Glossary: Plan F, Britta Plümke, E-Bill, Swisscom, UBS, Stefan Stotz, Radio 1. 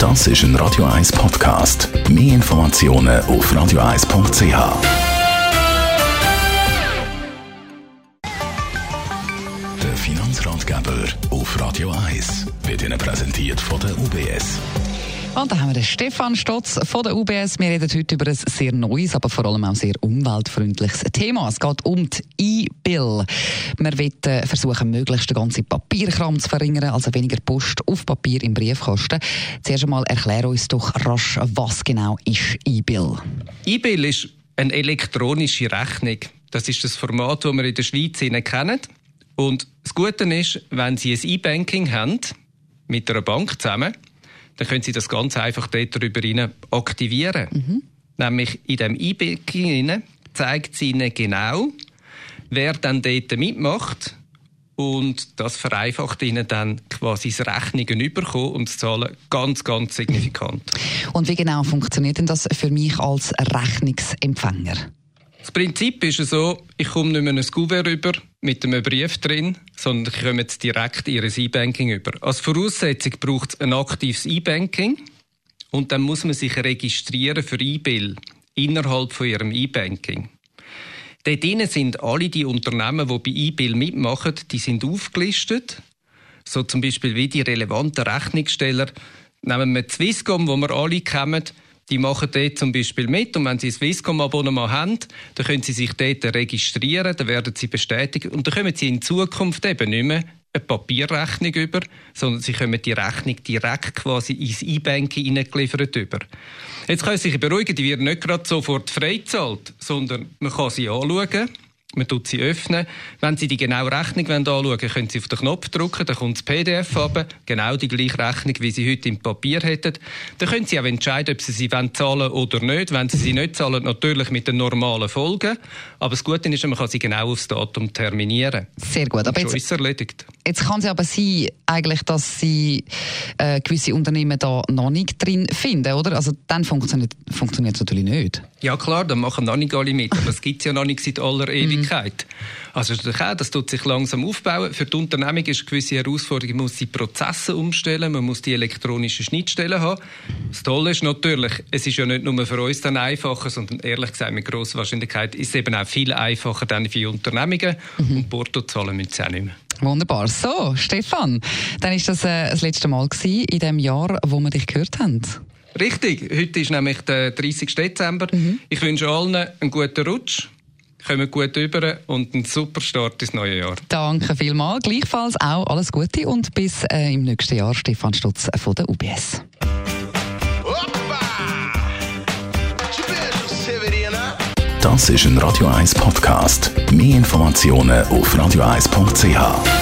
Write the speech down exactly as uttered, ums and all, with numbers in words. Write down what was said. Das ist ein Radio eins Podcast. Mehr Informationen auf radio eins punkt c h. Finanzratgeber auf Radio eins wird Ihnen präsentiert von der U B S. Und da haben wir den Stefan Stotz von der U B S. Wir reden heute über ein sehr neues, aber vor allem auch sehr umweltfreundliches Thema. Es geht um die E-Bill. Man wird versuchen, möglichst den ganzen Papierkram zu verringern, also weniger Post auf Papier im Briefkasten. Zuerst einmal erklär uns doch rasch, was genau ist E-Bill. E-Bill ist eine elektronische Rechnung. Das ist das Format, das wir in der Schweiz kennen. Und das Gute ist, wenn Sie ein E-Banking haben, mit einer Bank zusammen, dann können Sie das ganz einfach dort darüber aktivieren. Mhm. Nämlich in diesem E-Banking zeigt es Ihnen genau, wer dann dort mitmacht. Und das vereinfacht Ihnen dann quasi das Rechnungen überkommen und das Zahlen ganz, ganz signifikant. Und wie genau funktioniert denn das für mich als Rechnungsempfänger? Das Prinzip ist so, ich komme nicht mehr ein Kuvert über mit einem Brief drin, sondern ich komme jetzt direkt in Ihr E-Banking über. Als Voraussetzung braucht es ein aktives E-Banking und dann muss man sich registrieren für E-Bill innerhalb von Ihrem E-Banking. Dort drin sind alle die Unternehmen, die bei E-Bill mitmachen, die sind aufgelistet, so zum Beispiel wie die relevanten Rechnungssteller. Nehmen wir die Swisscom, wo wir alle kennen. Die machen dort zum Beispiel mit und wenn Sie ein Swisscom-Abonnement haben, dann können Sie sich dort registrieren, dann werden Sie bestätigt und dann kommen Sie in Zukunft eben nicht mehr eine Papierrechnung über, sondern Sie kommen die Rechnung direkt quasi ins E-Banking hineingeliefert über. Jetzt können Sie sich beruhigen, die wird nicht gerade sofort freizahlt, sondern man kann sie anschauen, man tut sie öffnen. Wenn Sie die genaue Rechnung anschauen wollen, können Sie auf den Knopf drücken, dann kommt das P D F runter, genau die gleiche Rechnung, wie Sie heute im Papier hätten. Dann können Sie auch entscheiden, ob Sie sie zahlen oder nicht. Wenn Sie sie nicht zahlen, natürlich mit den normalen Folgen. Aber das Gute ist, man kann sie genau aufs Datum terminieren. Sehr gut. Aber jetzt, schon ist es erledigt. Jetzt kann es aber sein, eigentlich, dass Sie äh, gewisse Unternehmen da noch nicht drin finden, oder? Also dann funktioniert es natürlich nicht. Ja klar, dann machen noch nicht alle mit, aber das gibt es ja noch nicht seit aller Ewigkeit. Also das tut sich langsam aufbauen. Für die Unternehmung ist eine gewisse Herausforderung, man muss die Prozesse umstellen, man muss die elektronischen Schnittstellen haben. Das Tolle ist natürlich, es ist ja nicht nur für uns dann einfacher, sondern ehrlich gesagt mit grosser Wahrscheinlichkeit ist es eben auch viel einfacher dann für Unternehmungen mhm. und Porto zahlen müssen sie auch nicht mehr. Wunderbar. So, Stefan, dann war das äh, das letzte Mal gewesen, in dem Jahr, wo wir dich gehört haben. Richtig, heute ist nämlich der dreißigster Dezember. Mhm. Ich wünsche allen einen guten Rutsch. Kommen gut rüber und einen super Start ins neue Jahr. Danke vielmals. Gleichfalls auch alles Gute und bis äh, im nächsten Jahr. Stefan Stotz von der U B S. Das ist ein Radio eins Podcast. Mehr Informationen auf radio eins punkt c h.